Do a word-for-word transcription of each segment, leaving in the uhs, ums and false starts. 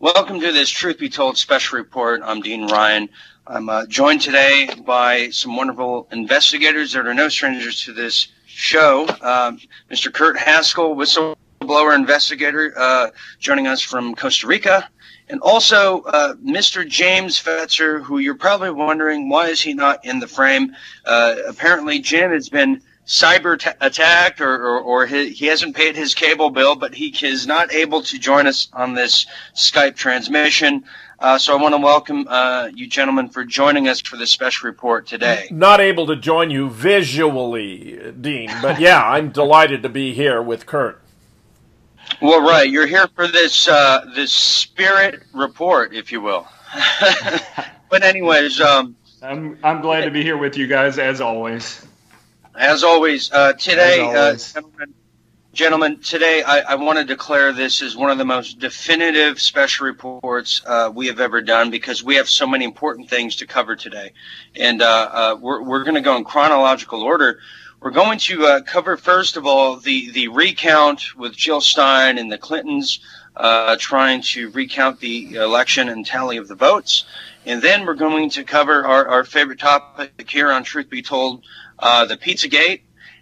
Welcome to this Truth Be Told special report. I'm Dean Ryan. I'm uh, joined today by some wonderful investigators that are no strangers to this show. Uh, Mister Kurt Haskell, whistleblower investigator, uh, joining us from Costa Rica. And also uh, Mister James Fetzer, who you're probably wondering, why is he not in the frame? Uh, apparently Jim has been cyber t- attacked or, or, or his, he hasn't paid his cable bill, but he is not able to join us on this Skype transmission. Uh, so I want to welcome uh, you gentlemen for joining us for this special report today. Not able to join you visually, Dean, but yeah, I'm delighted to be here with Kurt. Well, right. You're here for this, uh, this spirit report, if you will. But anyways. Um, I'm, I'm glad to be here with you guys, as always. As always, uh, today, As always. Uh, gentlemen, gentlemen, today I, I want to declare this is one of the most definitive special reports uh, we have ever done, because we have so many important things to cover today. And uh, uh, we're, we're going to go in chronological order. We're going to uh, cover, first of all, the, the recount with Jill Stein and the Clintons uh, trying to recount the election and tally of the votes. And then we're going to cover our, our favorite topic here on Truth Be Told, Uh, the Pizzagate,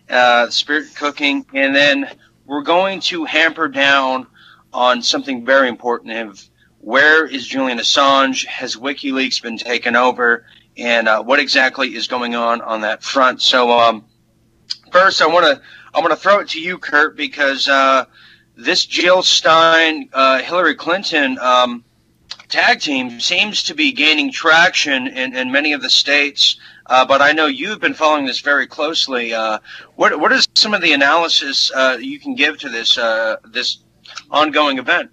uh, spirit cooking, and then we're going to hamper down on something very important. Of where is Julian Assange? Has WikiLeaks been taken over? And uh, what exactly is going on on that front? So um, first, I want to I want to throw it to you, Kurt, because uh, this Jill Stein, uh, Hillary Clinton um, tag team seems to be gaining traction in, in many of the states. Uh, but I know you've been following this very closely. Uh, what what is some of the analysis uh, you can give to this uh, this ongoing event?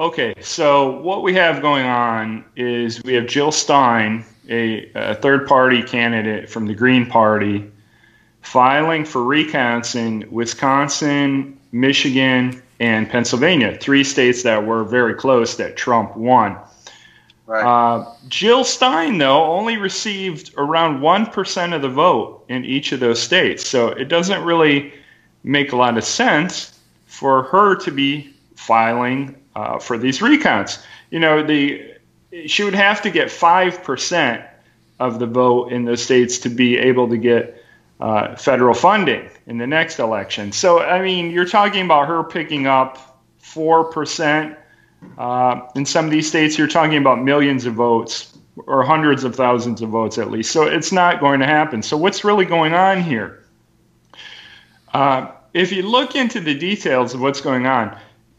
Okay, so what we have going on is we have Jill Stein, a, a third-party candidate from the Green Party, filing for recounts in Wisconsin, Michigan, and Pennsylvania, three states that were very close that Trump won. Right. Uh, Jill Stein, though, only received around one percent of the vote in each of those states. So it doesn't really make a lot of sense for her to be filing uh, for these recounts. You know, the she would have to get five percent of the vote in those states to be able to get uh, federal funding in the next election. So, I mean, you're talking about her picking up four percent. Uh, in some of these states, you're talking about millions of votes or hundreds of thousands of votes at least. So it's not going to happen. So what's really going on here? Uh, if you look into the details of what's going on,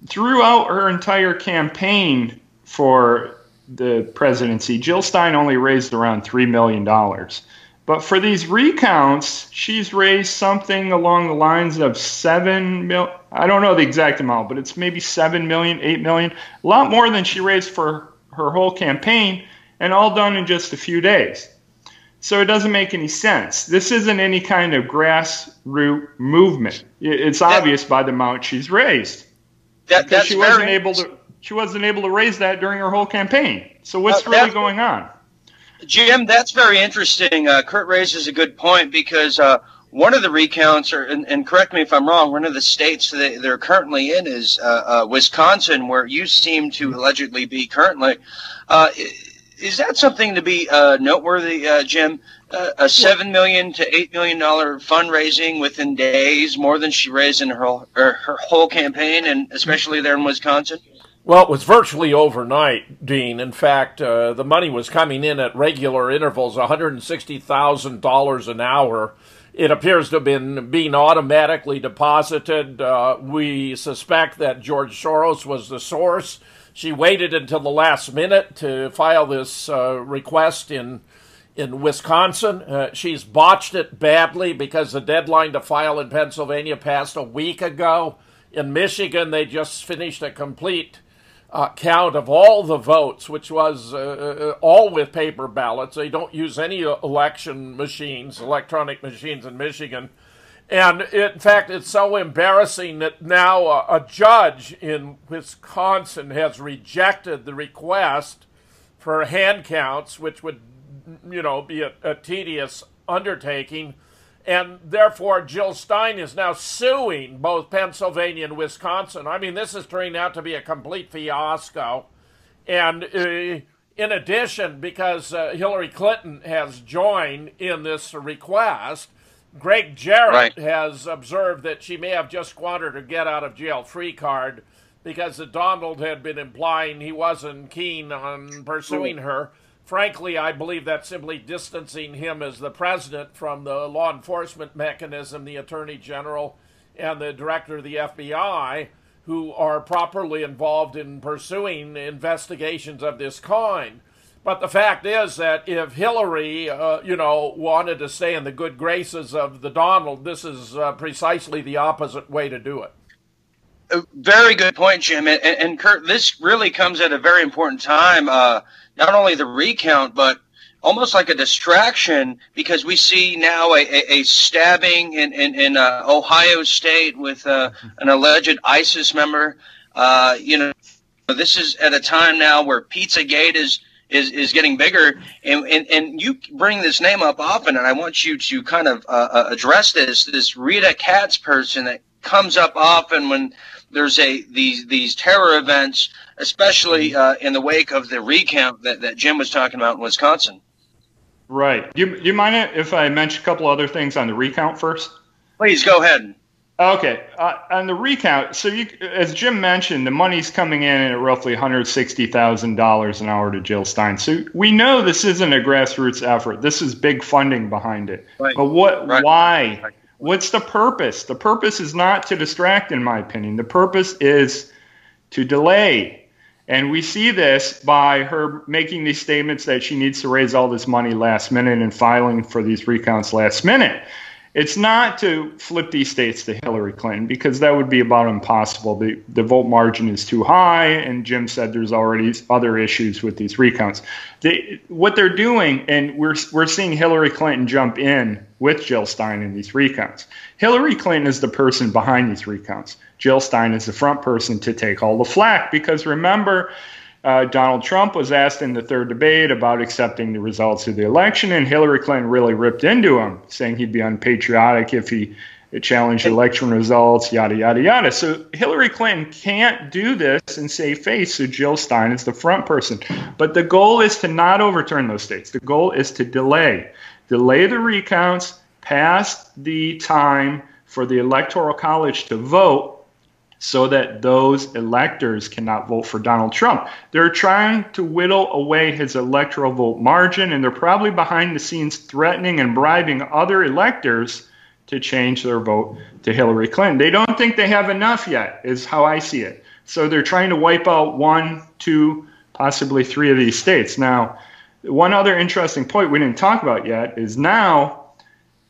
throughout her entire campaign for the presidency, Jill Stein only raised around three million dollars. But for these recounts, she's raised something along the lines of seven million. I don't know the exact amount, but it's maybe seven million dollars, eight million dollars. A lot more than she raised for her whole campaign, and all done in just a few days. So it doesn't make any sense. This isn't any kind of grassroots movement. It's obvious that, by the amount she's raised. That, that's she wasn't very, able to. She wasn't able to raise that during her whole campaign. So what's uh, really going on? Jim, that's very interesting. Uh, Kurt raises a good point, because uh, one of the recounts, or, and, and correct me if I'm wrong, one of the states that they're currently in is uh, uh, Wisconsin, where you seem to allegedly be currently. Uh, is that something to be uh, noteworthy, uh, Jim? Uh, a seven million dollars to eight million dollars fundraising within days, more than she raised in her, her, her whole campaign, and especially there in Wisconsin? Well, it was virtually overnight, Dean. In fact, uh, the money was coming in at regular intervals, one hundred sixty thousand dollars an hour. It appears to have been being automatically deposited. Uh, we suspect that George Soros was the source. She waited until the last minute to file this uh, request in in Wisconsin. Uh, she's botched it badly, because the deadline to file in Pennsylvania passed a week ago. In Michigan, they just finished a complete Uh, count of all the votes, which was uh, all with paper ballots. They don't use any election machines, electronic machines in Michigan. And in fact, it's so embarrassing that now a, a judge in Wisconsin has rejected the request for hand counts, which would, you know, be a, a tedious undertaking. And therefore, Jill Stein is now suing both Pennsylvania and Wisconsin. I mean, this is turning out to be a complete fiasco. And uh, in addition, because uh, Hillary Clinton has joined in this request, Greg Jarrett right. has observed that she may have just squandered her get-out-of-jail-free card because Donald had been implying he wasn't keen on pursuing her. Frankly, I believe that's simply distancing him as the president from the law enforcement mechanism, the attorney general, and the director of the F B I, who are properly involved in pursuing investigations of this kind. But the fact is that if Hillary, uh, you know, wanted to stay in the good graces of the Donald, this is uh, precisely the opposite way to do it. A very good point, Jim. And, and Kurt, this really comes at a very important time, uh, not only the recount, but almost like a distraction, because we see now a, a, a stabbing in, in, in uh, Ohio State with uh, an alleged ISIS member. Uh, you know, this is at a time now where Pizzagate is Is, is getting bigger, and, and and you bring this name up often, and I want you to kind of uh, address this this Rita Katz person that comes up often when there's a these these terror events, especially uh, in the wake of the recount that, that Jim was talking about in Wisconsin. Right. Do you, you mind if I mention a couple other things on the recount first? Please go ahead. Okay. Uh, on the recount, so you, as Jim mentioned, the money's coming in at roughly one hundred sixty thousand dollars an hour to Jill Stein. So we know this isn't a grassroots effort. This is big funding behind it. Right. But what? Right. Why? Right. What's the purpose? The purpose is not to distract, in my opinion. The purpose is to delay. And we see this by her making these statements that she needs to raise all this money last minute and filing for these recounts last minute. It's not to flip these states to Hillary Clinton, because that would be about impossible. The, the vote margin is too high, and Jim said there's already other issues with these recounts. They, what they're doing, and we're, we're seeing Hillary Clinton jump in with Jill Stein in these recounts. Hillary Clinton is the person behind these recounts. Jill Stein is the front person to take all the flack, because remember, Uh, Donald Trump was asked in the third debate about accepting the results of the election, and Hillary Clinton really ripped into him, saying he'd be unpatriotic if he challenged election results, yada, yada, yada. So Hillary Clinton can't do this and save face, so Jill Stein is the front person. But the goal is to not overturn those states. The goal is to delay. Delay the recounts past the time for the Electoral College to vote, so that those electors cannot vote for Donald Trump. They're trying to whittle away his electoral vote margin, and they're probably behind the scenes threatening and bribing other electors to change their vote to Hillary Clinton. They don't think they have enough yet, is how I see it. So they're trying to wipe out one, two, possibly three of these states. Now, one other interesting point we didn't talk about yet is now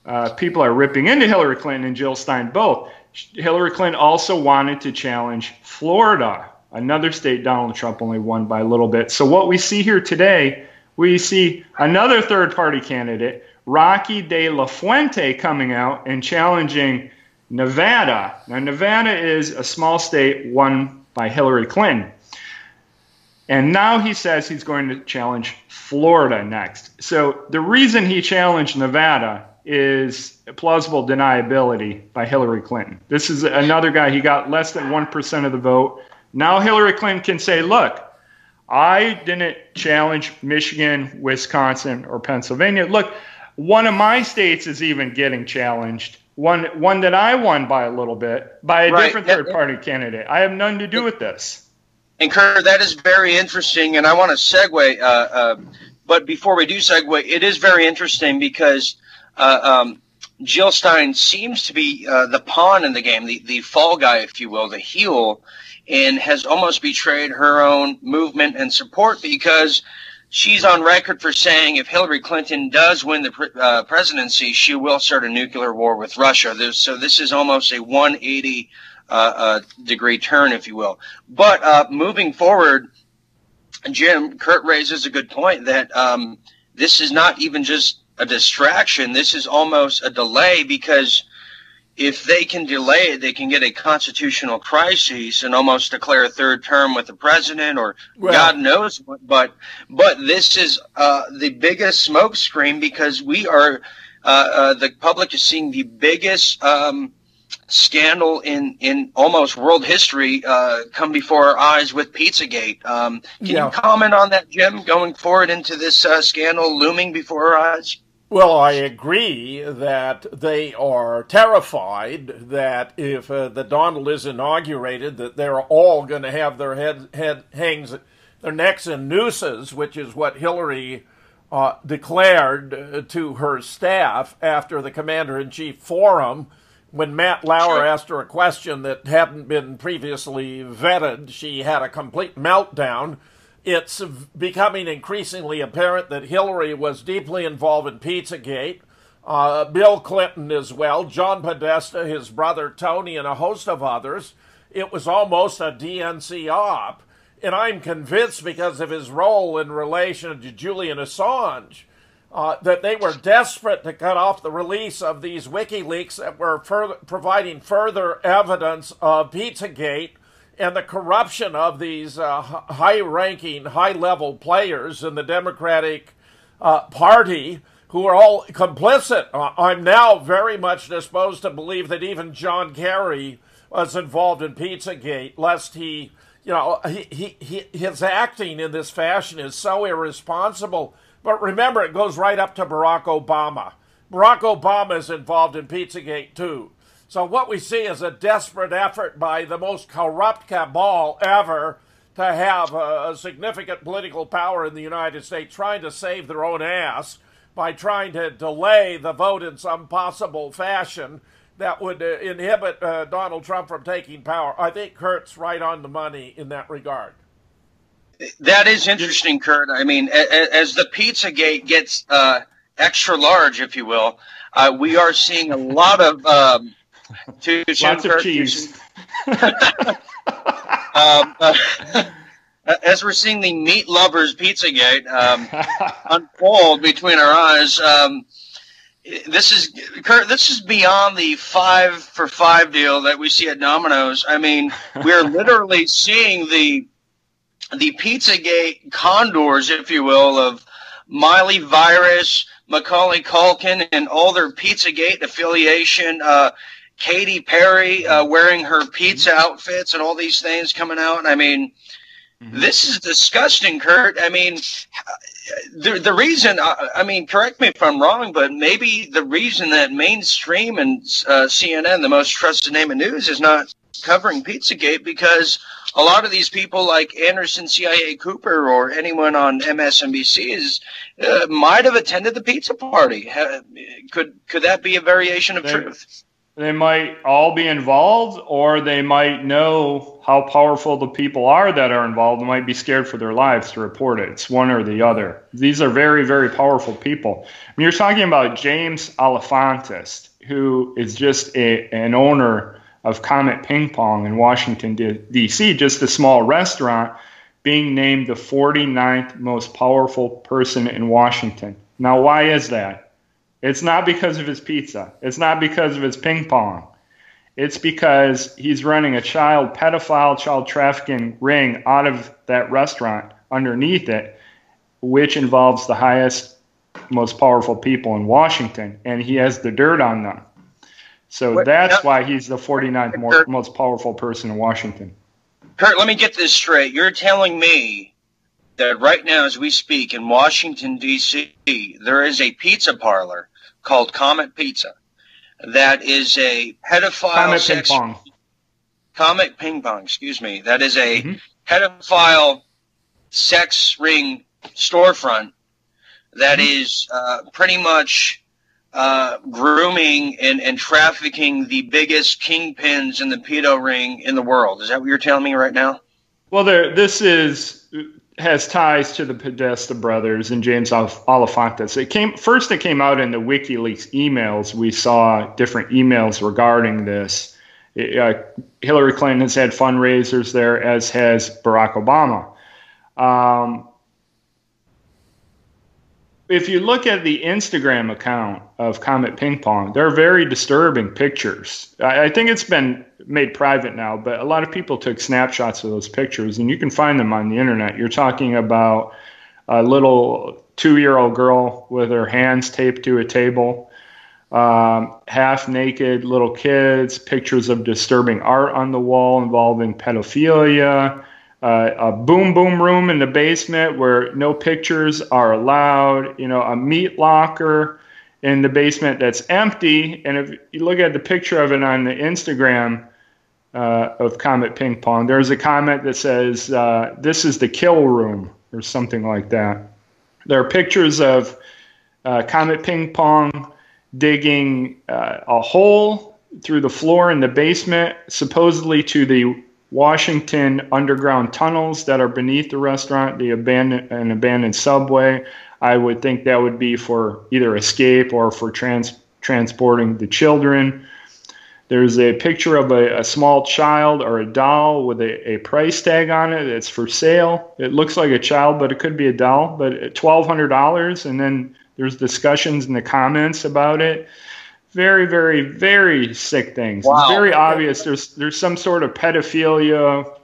uh, people are ripping into Hillary Clinton and Jill Stein both. Hillary Clinton also wanted to challenge Florida, another state Donald Trump only won by a little bit. So what we see here today, we see another third-party candidate, Rocky De La Fuente, coming out and challenging Nevada. Now, Nevada is a small state won by Hillary Clinton. And now he says he's going to challenge Florida next. So the reason he challenged Nevada is plausible deniability by Hillary Clinton. This is another guy. He got less than one percent of the vote. Now Hillary Clinton can say, look, I didn't challenge Michigan, Wisconsin, or Pennsylvania. Look, one of my states is even getting challenged, one one that I won by a little bit, by a right. different third-party candidate. I have nothing to do with this. And, Kurt, that is very interesting, and I want to segue. Uh, uh, but before we do segue, it is very interesting because – Uh, um, Jill Stein seems to be uh, the pawn in the game, the, the fall guy, if you will, the heel, and has almost betrayed her own movement and support, because she's on record for saying if Hillary Clinton does win the pre uh, presidency, she will start a nuclear war with Russia. There's, so this is almost a one eighty uh, uh, degree turn, if you will. But uh, moving forward, Jim, Kurt raises a good point that um, this is not even just a distraction. This is almost a delay, because if they can delay it, they can get a constitutional crisis and almost declare a third term with the president, or well, God knows what. But but this is uh, the biggest smokescreen, because we are uh, uh, the public is seeing the biggest um, scandal in, in almost world history uh, come before our eyes with Pizzagate. Um, can yeah. you comment on that, Jim, going forward into this uh, scandal looming before our eyes? Well, I agree that they are terrified that if uh, the Donald is inaugurated, that they're all going to have their head, head hangs, their necks in nooses, which is what Hillary uh, declared to her staff after the Commander-in-Chief Forum. When Matt Lauer sure. asked her a question that hadn't been previously vetted, she had a complete meltdown. It's becoming increasingly apparent that Hillary was deeply involved in Pizzagate, uh, Bill Clinton as well, John Podesta, his brother Tony, and a host of others. It was almost a D N C op. And I'm convinced, because of his role in relation to Julian Assange, Uh, that they were desperate to cut off the release of these WikiLeaks that were further, providing further evidence of Pizzagate and the corruption of these uh, high-ranking, high-level players in the Democratic uh, Party who are all complicit. Uh, I'm now very much disposed to believe that even John Kerry was involved in Pizzagate, lest he, you know, he, he, his acting in this fashion is so irresponsible. But remember, it goes right up to Barack Obama. Barack Obama is involved in Pizzagate, too. So what we see is a desperate effort by the most corrupt cabal ever to have a, a significant political power in the United States, trying to save their own ass by trying to delay the vote in some possible fashion that would uh, inhibit uh, Donald Trump from taking power. I think Kurt's right on the money in that regard. That is interesting, Kurt. I mean, as the Pizzagate gets uh, extra large, if you will, uh, we are seeing a lot of um, too soon, lots Kurt, of cheese. um, uh, as we're seeing the meat lovers Pizzagate um, unfold between our eyes, um, this is Kurt. This is beyond the five for five deal that we see at Domino's. I mean, we're literally seeing the. The Pizzagate condors, if you will, of Miley Virus, Macaulay Culkin, and all their Pizzagate affiliation, uh, Katy Perry uh, wearing her pizza outfits and all these things coming out. I mean, mm-hmm. this is disgusting, Kurt. I mean, the, the reason, I, I mean, correct me if I'm wrong, but maybe the reason that mainstream and uh, C N N, the most trusted name of news, is not covering Pizzagate, because a lot of these people like Anderson, C I A Cooper, or anyone on M S N B C is, uh, might have attended the pizza party. Uh, could could that be a variation of they, truth? They might all be involved, or they might know how powerful the people are that are involved and might be scared for their lives to report it. It's one or the other. These are very, very powerful people. I mean, you're talking about James Alefantis, who is just a, an owner of Comet Ping Pong in Washington, D C, just a small restaurant, being named the forty-ninth most powerful person in Washington. Now, why is that? It's not because of his pizza. It's not because of his ping pong. It's because he's running a child pedophile, child trafficking ring out of that restaurant underneath it, which involves the highest, most powerful people in Washington, and he has the dirt on them. So that's why he's the forty-ninth more, Kurt, most powerful person in Washington. Kurt, let me get this straight. You're telling me that right now as we speak in Washington, D C, there is a pizza parlor called Comet Pizza that is a pedophile... Comet sex, Ping Pong. Comet Ping Pong, excuse me. That is a mm-hmm. pedophile sex ring storefront that mm-hmm. is uh, pretty much... Uh, grooming and, and trafficking the biggest kingpins in the pedo ring in the world. Is that what you're telling me right now? Well, there, this is has ties to the Podesta brothers and James Alefantis. It came first. It came out in the WikiLeaks emails. We saw different emails regarding this. It, uh, Hillary Clinton has had fundraisers there, as has Barack Obama. Um, If you look at the Instagram account of Comet Ping Pong, they're very disturbing pictures. I think it's been made private now, but a lot of people took snapshots of those pictures, and you can find them on the internet. You're talking about a little two-year-old girl with her hands taped to a table, um, half-naked little kids, pictures of disturbing art on the wall involving pedophilia, uh, a boom-boom room in the basement where no pictures are allowed, you know, a meat locker in the basement that's empty. And if you look at the picture of it on the Instagram uh, of Comet Ping Pong, there's a comment that says, uh, this is the kill room or something like that. There are pictures of uh, Comet Ping Pong digging uh, a hole through the floor in the basement, supposedly to the Washington underground tunnels that are beneath the restaurant, the abandoned, an abandoned subway. I would think that would be for either escape or for trans transporting the children. There's a picture of a, a small child or a doll with a, a price tag on it that's for sale. It looks like a child, but it could be a doll, but twelve hundred dollars. And then there's discussions in the comments about it. Very, very, very sick things. Wow. It's very obvious. There's, there's some sort of pedophilia,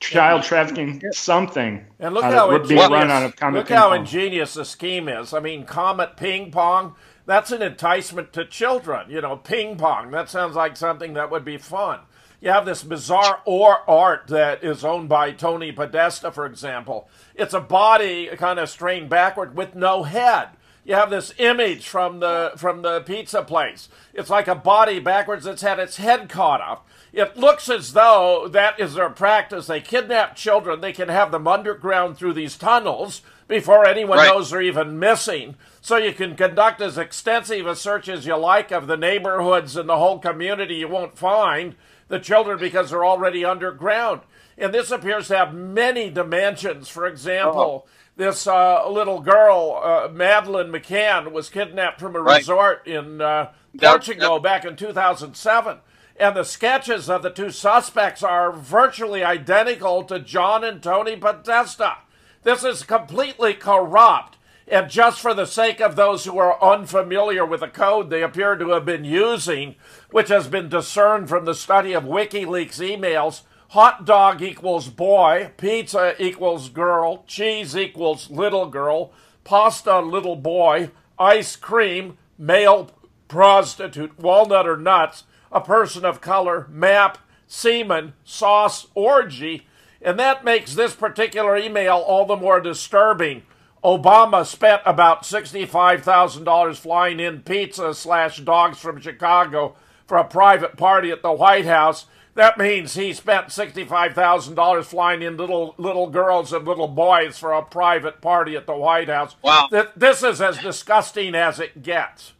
child trafficking, something. And look how ingenious, look how ingenious the scheme is. I mean, Comet Ping Pong, that's an enticement to children. You know, ping pong, that sounds like something that would be fun. You have this bizarre or art that is owned by Tony Podesta, for example. It's a body kind of strained backward with no head. You have this image from the from the pizza place. It's like a body backwards that's had its head caught off. It looks as though that is their practice. They kidnap children. They can have them underground through these tunnels before anyone right. knows they're even missing. So you can conduct as extensive a search as you like of the neighborhoods and the whole community. You won't find the children because they're already underground. And this appears to have many dimensions. For example, oh. this uh, little girl, uh, Madeleine McCann, was kidnapped from a right. resort in uh, Portugal yep. back in two thousand seven. And the sketches of the two suspects are virtually identical to John and Tony Podesta. This is completely corrupt. And just for the sake of those who are unfamiliar with the code they appear to have been using, which has been discerned from the study of WikiLeaks emails, hot dog equals boy, pizza equals girl, cheese equals little girl, pasta little boy, ice cream, male prostitute, walnut or nuts, a person of color, map, semen, sauce, orgy, and that makes this particular email all the more disturbing. Obama spent about sixty-five thousand dollars flying in pizza slash dogs from Chicago for a private party at the White House. That means he spent sixty-five thousand dollars flying in little little girls and little boys for a private party at the White House. Wow. Th this is as disgusting as it gets.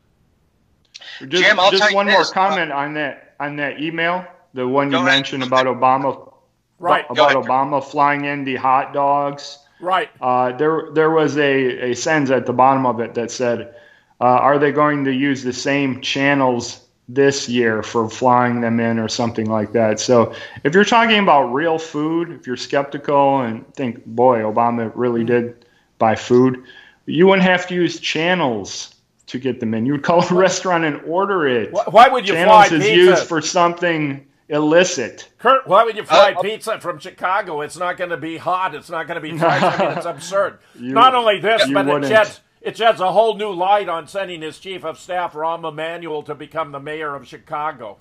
Just, Jim, I'll just one more this. comment on that on that email, the one Go you ahead. mentioned about Obama, right? About ahead, Obama flying in the hot dogs, right? Uh, there, there was a a sentence at the bottom of it that said, uh, "Are they going to use the same channels this year for flying them in, or something like that?" So, if you're talking about real food, if you're skeptical and think, "Boy, Obama really did buy food," you wouldn't have to use channels to get them in. You would call a restaurant and order it. Why would you Channels fly pizza? Channels is used for something illicit. Kurt, why would you fly uh, pizza from Chicago? It's not going to be hot. It's not going to be fried. I mean, it's absurd. You, not only this, but it sheds, it sheds a whole new light on sending his chief of staff, Rahm Emanuel, to become the mayor of Chicago.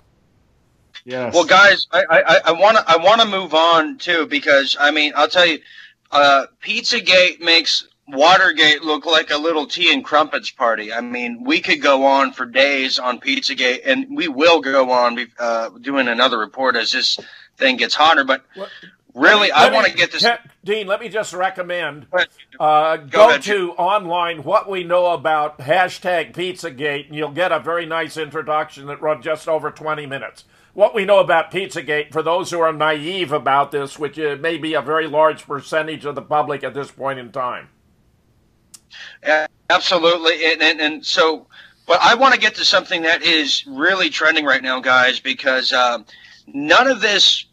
Yes. Well, guys, I, I, I want to I want to move on, too, because, I mean, I'll tell you, uh, Pizzagate makes Watergate looked like a little tea and crumpets party. I mean, we could go on for days on Pizzagate, and we will go on uh, doing another report as this thing gets hotter. But what? really, let I want to get this. Dean, let me just recommend uh, go, go ahead, to online what we know about hashtag Pizzagate, and you'll get a very nice introduction that runs just over twenty minutes. What we know about Pizzagate, for those who are naive about this, which may be a very large percentage of the public at this point in time. Uh, absolutely, and, and and so, but I want to get to something that is really trending right now, guys, because um, none of this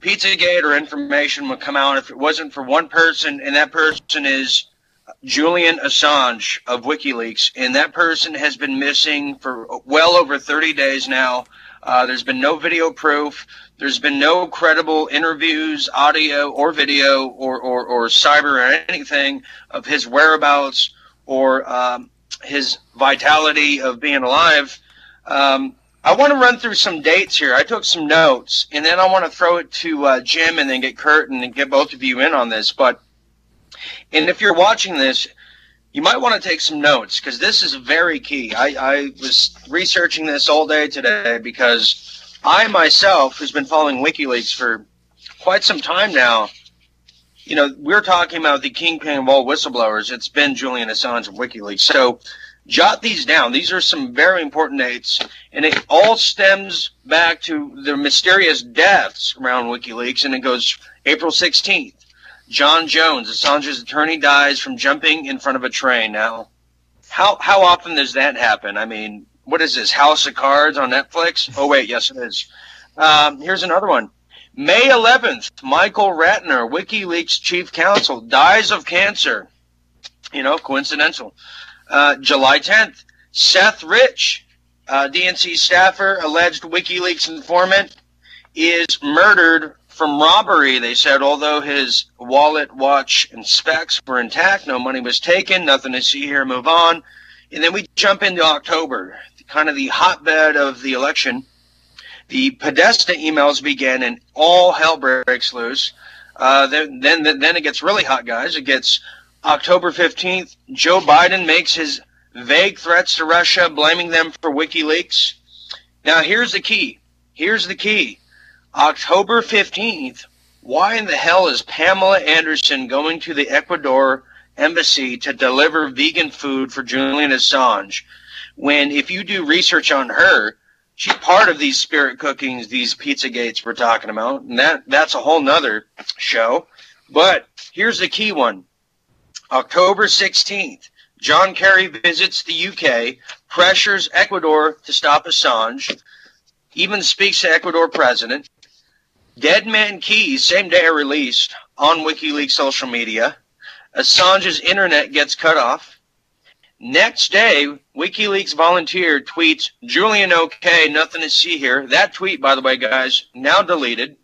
Pizzagate or information would come out if it wasn't for one person, and that person is Julian Assange of WikiLeaks, and that person has been missing for well over thirty days now. Uh, there's been no video proof. There's been no credible interviews, audio or video or, or, or cyber or anything of his whereabouts or um, his vitality of being alive. Um, I want to run through some dates here. I took some notes, and then I want to throw it to uh, Jim and then get Kurt and get both of you in on this. But and if you're watching this, you might want to take some notes because this is very key. I, I was researching this all day today because I myself, who's been following WikiLeaks for quite some time now, you know, we're talking about the kingpin of all whistleblowers. It's been Julian Assange of WikiLeaks. So jot these down. These are some very important dates, and it all stems back to the mysterious deaths around WikiLeaks, and it goes April sixteenth. John Jones, Assange's attorney, dies from jumping in front of a train. Now, how how often does that happen? I mean, what is this, House of Cards on Netflix? Oh, wait, yes, it is. Um, here's another one. May eleventh, Michael Ratner, WikiLeaks chief counsel, dies of cancer. You know, coincidental. Uh, July tenth, Seth Rich, uh, D N C staffer, alleged WikiLeaks informant, is murdered from robbery, they said, although his wallet, watch, and specs were intact. No money was taken. Nothing to see here. Move on. And then we jump into October, kind of the hotbed of the election. The Podesta emails begin, and all hell breaks loose. Uh, then, then, then it gets really hot, guys. It gets October fifteenth. Joe Biden makes his vague threats to Russia, blaming them for WikiLeaks. Now, here's the key. Here's the key. October fifteenth. Why in the hell is Pamela Anderson going to the Ecuador embassy to deliver vegan food for Julian Assange? When, if you do research on her, she's part of these spirit cookings, these Pizzagates we're talking about, and that, that's a whole nother show. But here's the key one. October sixteenth, John Kerry visits the U K, pressures Ecuador to stop Assange, even speaks to Ecuador president. Dead Man Keys, same day released on WikiLeaks social media. Assange's internet gets cut off. Next day, WikiLeaks volunteer tweets, Julian okay, nothing to see here. That tweet, by the way, guys, now deleted.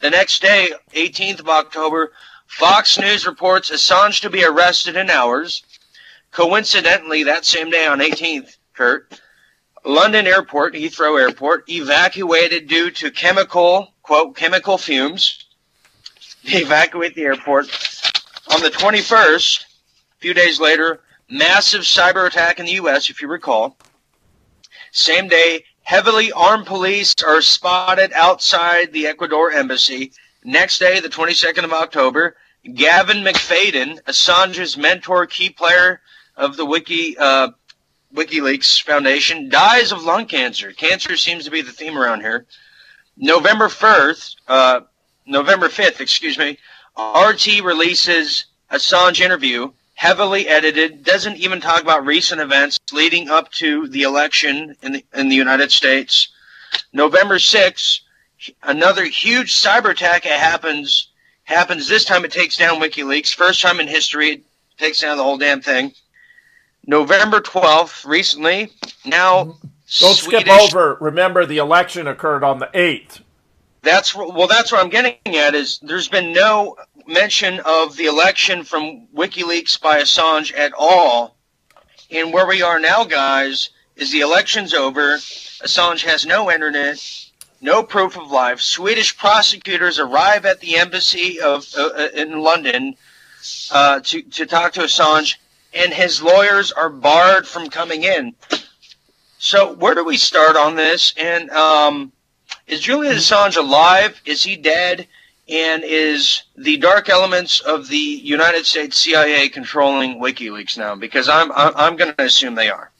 The next day, eighteenth of October, Fox News reports Assange to be arrested in hours. Coincidentally, that same day on eighteenth, Kurt, London Airport, Heathrow Airport, evacuated due to chemical, quote, chemical fumes. They evacuate the airport. On the twenty-first, a few days later, massive cyber attack in the U S, if you recall. Same day, heavily armed police are spotted outside the Ecuador embassy. Next day, the twenty-second of October, Gavin McFadden, Assange's mentor, key player of the Wiki uh, WikiLeaks Foundation, dies of lung cancer. Cancer seems to be the theme around here. November first, uh, November fifth, excuse me, R T releases Assange interview. Heavily edited, doesn't even talk about recent events leading up to the election in the, in the United States. November sixth, another huge cyber attack happens. Happens this time, it takes down WikiLeaks. First time in history, it takes down the whole damn thing. November twelfth, recently. Now, don't Swedish skip over. Remember, the election occurred on the eighth. That's well. That's what I'm getting at. Is there's been no mention of the election from WikiLeaks by Assange at all, and where we are now, guys, is the election's over. Assange has no internet, no proof of life. Swedish prosecutors arrive at the embassy of uh, in London uh, to to talk to Assange, and his lawyers are barred from coming in. So where do we start on this? And um. Is Julian Assange alive? Is he dead? And is the dark elements of the United States C I A controlling WikiLeaks now? Because I'm I'm going to assume they are.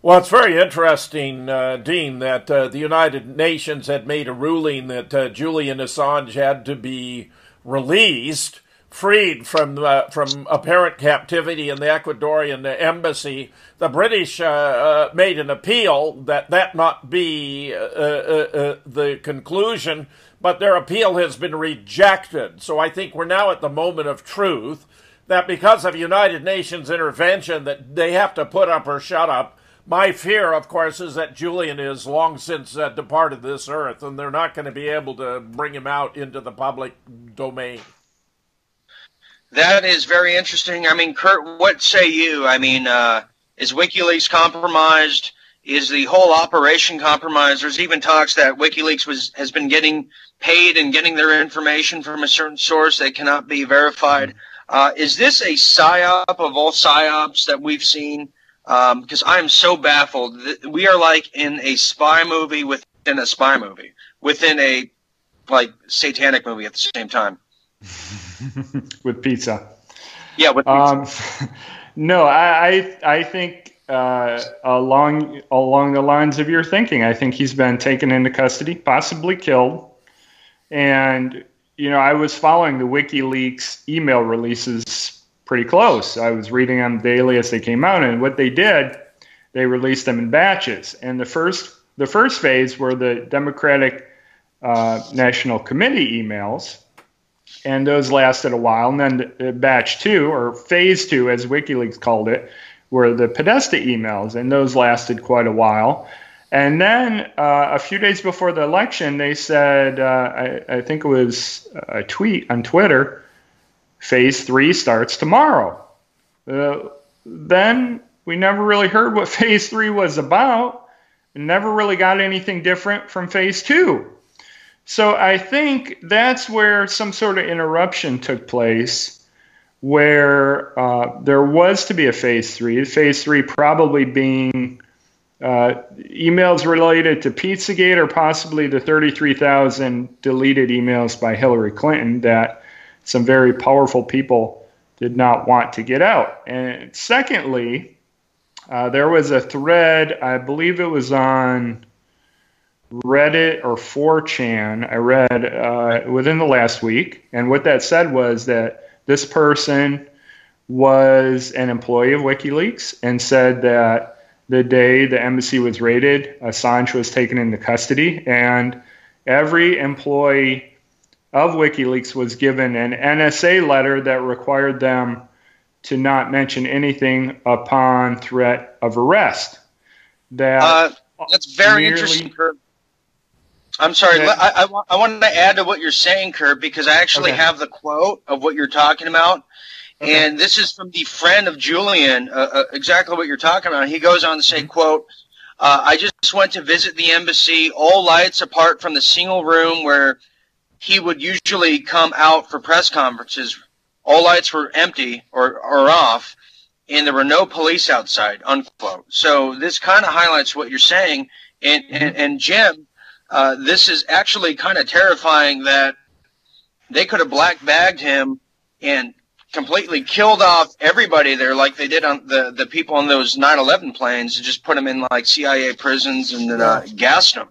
Well, it's very interesting, uh, Dean, that uh, the United Nations had made a ruling that uh, Julian Assange had to be released, freed from uh, from apparent captivity in the Ecuadorian embassy. The British uh, uh, made an appeal that that not be uh, uh, uh, the conclusion, but their appeal has been rejected. So I think we're now at the moment of truth that because of United Nations intervention that they have to put up or shut up. My fear, of course, is that Julian is long since uh, departed this earth, and they're not going to be able to bring him out into the public domain. That is very interesting. I mean, Kurt, what say you? I mean, uh, Is WikiLeaks compromised? Is the whole operation compromised? There's even talks that WikiLeaks was, has been getting paid and getting their information from a certain source that cannot be verified. Uh, is this a psyop of all psyops that we've seen? Because um, I am so baffled. We are like in a spy movie within a spy movie, within a like satanic movie at the same time. With pizza. Yeah, with pizza. Um, no, I, I, I think... Uh, along along the lines of your thinking. I think he's been taken into custody, possibly killed. And, you know, I was following the WikiLeaks email releases pretty close. I was reading them daily as they came out, and what they did, they released them in batches. And the first, the first phase were the Democratic uh, National Committee emails, and those lasted a while. And then the, the batch two, or phase two, as WikiLeaks called it, were the Podesta emails, and those lasted quite a while. And then uh, a few days before the election, they said, uh, I, I think it was a tweet on Twitter, phase three starts tomorrow. Uh, then we never really heard what phase three was about, and never really got anything different from phase two. So I think that's where some sort of interruption took place, where uh, there was to be a phase three, phase three probably being uh, emails related to Pizzagate, or possibly the thirty-three thousand deleted emails by Hillary Clinton that some very powerful people did not want to get out. And secondly, uh, there was a thread, I believe it was on Reddit or four chan, I read uh, within the last week. And what that said was that this person was an employee of WikiLeaks, and said that the day the embassy was raided, Assange was taken into custody, and every employee of WikiLeaks was given an N S A letter that required them to not mention anything upon threat of arrest. That uh, that's very interesting, Kurt. I'm sorry. Okay. I, I, I wanted to add to what you're saying, Kurt, because I actually okay. have the quote of what you're talking about. Okay. And this is from the friend of Julian, uh, uh, exactly what you're talking about. He goes on to say, quote, uh, I just went to visit the embassy, all lights apart from the single room where he would usually come out for press conferences. All lights were empty or, or off, and there were no police outside, unquote. So this kind of highlights what you're saying. And, and, and Jim, Uh, this is actually kind of terrifying that they could have black bagged him and completely killed off everybody there, like they did on the, the people on those nine eleven planes, and just put them in like C I A prisons and then uh, gassed them.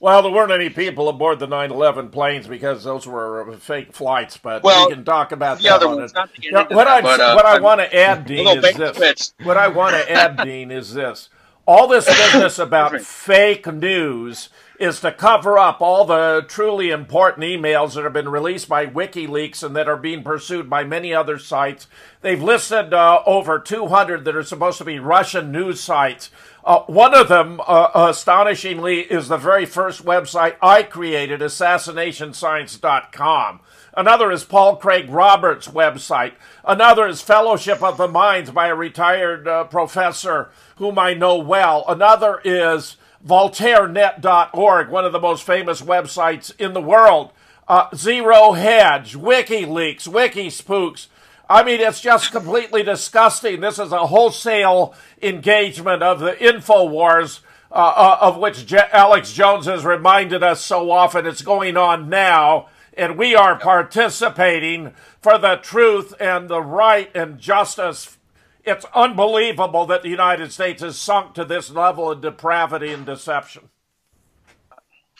Well, there weren't any people aboard the nine eleven planes because those were fake flights, but well, we can talk about that. On it. Now, what that, I, but, uh, what I want to add, Dean, is this. Twitch. What I want to add, Dean, is this. All this business about fake news is to cover up all the truly important emails that have been released by WikiLeaks and that are being pursued by many other sites. They've listed uh, over two hundred that are supposed to be Russian news sites. Uh, one of them, uh, astonishingly, is the very first website I created, assassination science dot com. Another is Paul Craig Roberts' website. Another is Fellowship of the Minds by a retired uh, professor whom I know well. Another is Voltaire Net dot org, one of the most famous websites in the world. Uh, Zero Hedge, WikiLeaks, WikiSpooks. I mean, it's just completely disgusting. This is a wholesale engagement of the InfoWars, uh, uh, of which Je- Alex Jones has reminded us so often. It's going on now, and we are participating for the truth and the right and justice. It's unbelievable that the United States has sunk to this level of depravity and deception.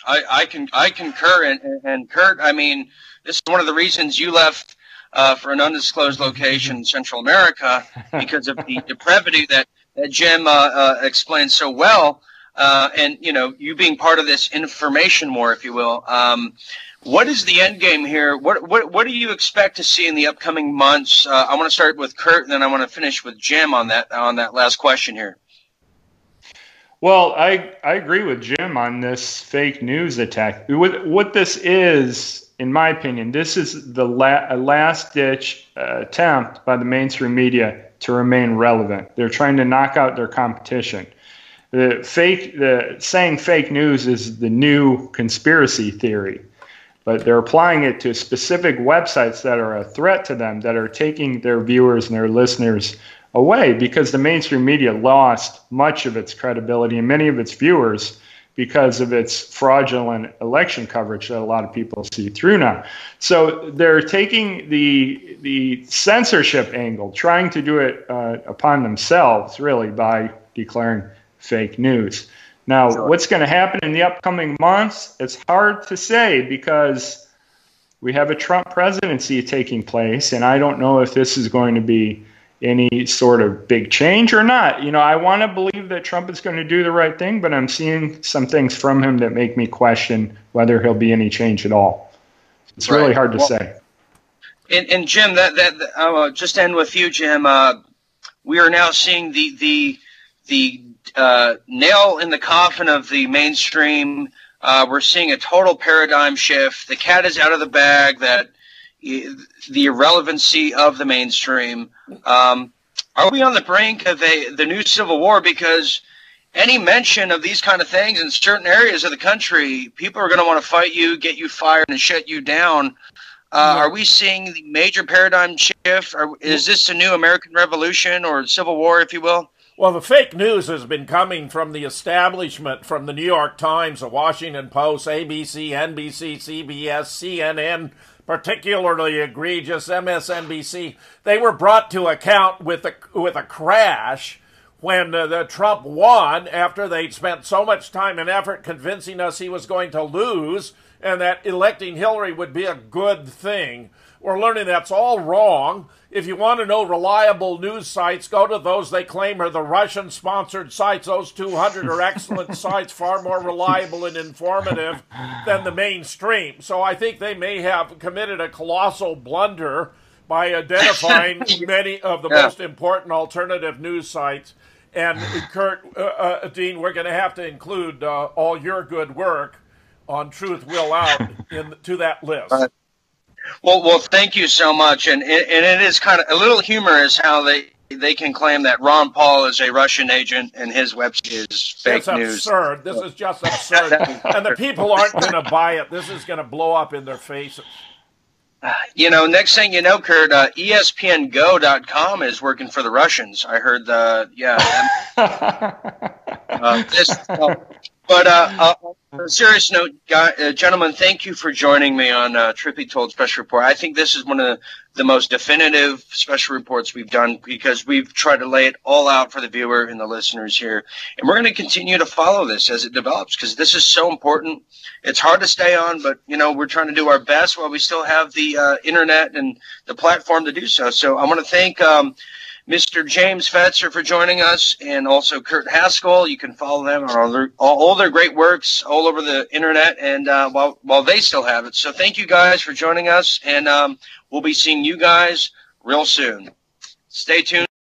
I, I can I concur, and, and Kurt, I mean, this is one of the reasons you left uh, for an undisclosed location in Central America, because of the depravity that, that Jim uh, uh, explained so well, uh, and, you know, you being part of this information war, if you will. Um, what is the end game here? What what what do you expect to see in the upcoming months? Uh, I want to start with Kurt, and then I want to finish with Jim on that on that last question here. Well, I I agree with Jim on this fake news attack. What what this is, in my opinion, this is the la- last ditch uh, attempt by the mainstream media to remain relevant. They're trying to knock out their competition. The fake, the saying fake news is the new conspiracy theory, but they're applying it to specific websites that are a threat to them, that are taking their viewers and their listeners away, because the mainstream media lost much of its credibility and many of its viewers because of its fraudulent election coverage that a lot of people see through now. So they're taking the the censorship angle, trying to do it uh, upon themselves, really, by declaring fake news. Now, sure. What's going to happen in the upcoming months? It's hard to say, because we have a Trump presidency taking place, and I don't know if this is going to be any sort of big change or not. You know, I want to believe that Trump is going to do the right thing, but I'm seeing some things from him that make me question whether he'll be any change at all. It's right. really hard to well, say. And, and Jim, that that I'll just end with you, Jim. Uh, we are now seeing the the the uh, nail in the coffin of the mainstream. Uh, we're seeing a total paradigm shift. The cat is out of the bag. That. The irrelevancy of the mainstream. Um, are we on the brink of a the new civil war? Because any mention of these kind of things in certain areas of the country, people are going to want to fight you, get you fired, and shut you down. Uh, are we seeing the major paradigm shift? Or is this a new American Revolution or Civil War, if you will? Well, the fake news has been coming from the establishment, from the New York Times, the Washington Post, A B C, N B C, C B S, C N N, particularly egregious, M S N B C. They were brought to account with a, with a crash when uh, the Trump won, after they'd spent so much time and effort convincing us he was going to lose and that electing Hillary would be a good thing. We're learning that's all wrong. If you want to know reliable news sites, go to those they claim are the Russian-sponsored sites. Those two hundred are excellent sites, far more reliable and informative than the mainstream. So I think they may have committed a colossal blunder by identifying many of the yeah. most important alternative news sites. And, Kurt, uh, uh, Dean, we're going to have to include uh, all your good work on Truth Will Out in, to that list. Well, well, thank you so much, and and it is kind of a little humorous how they they can claim that Ron Paul is a Russian agent and his website is fake news. It's absurd. This is just absurd, and the people aren't going to buy it. This is going to blow up in their faces. You know, next thing you know, Kurt, uh, E S P N Go dot com is working for the Russians. I heard the yeah. uh, this. Uh, But uh, on a serious note, guys, uh, gentlemen, thank you for joining me on uh, Truth Be Told Special Report. I think this is one of the most definitive special reports we've done, because we've tried to lay it all out for the viewer and the listeners here. And we're going to continue to follow this as it develops, because this is so important. It's hard to stay on, but, you know, we're trying to do our best while we still have the uh, internet and the platform to do so. So I want to thank um, Mister James Fetzer for joining us, and also Kurt Haskell. You can follow them on all their, all their great works all over the internet, and uh, while, while they still have it. So thank you guys for joining us, and um, we'll be seeing you guys real soon. Stay tuned.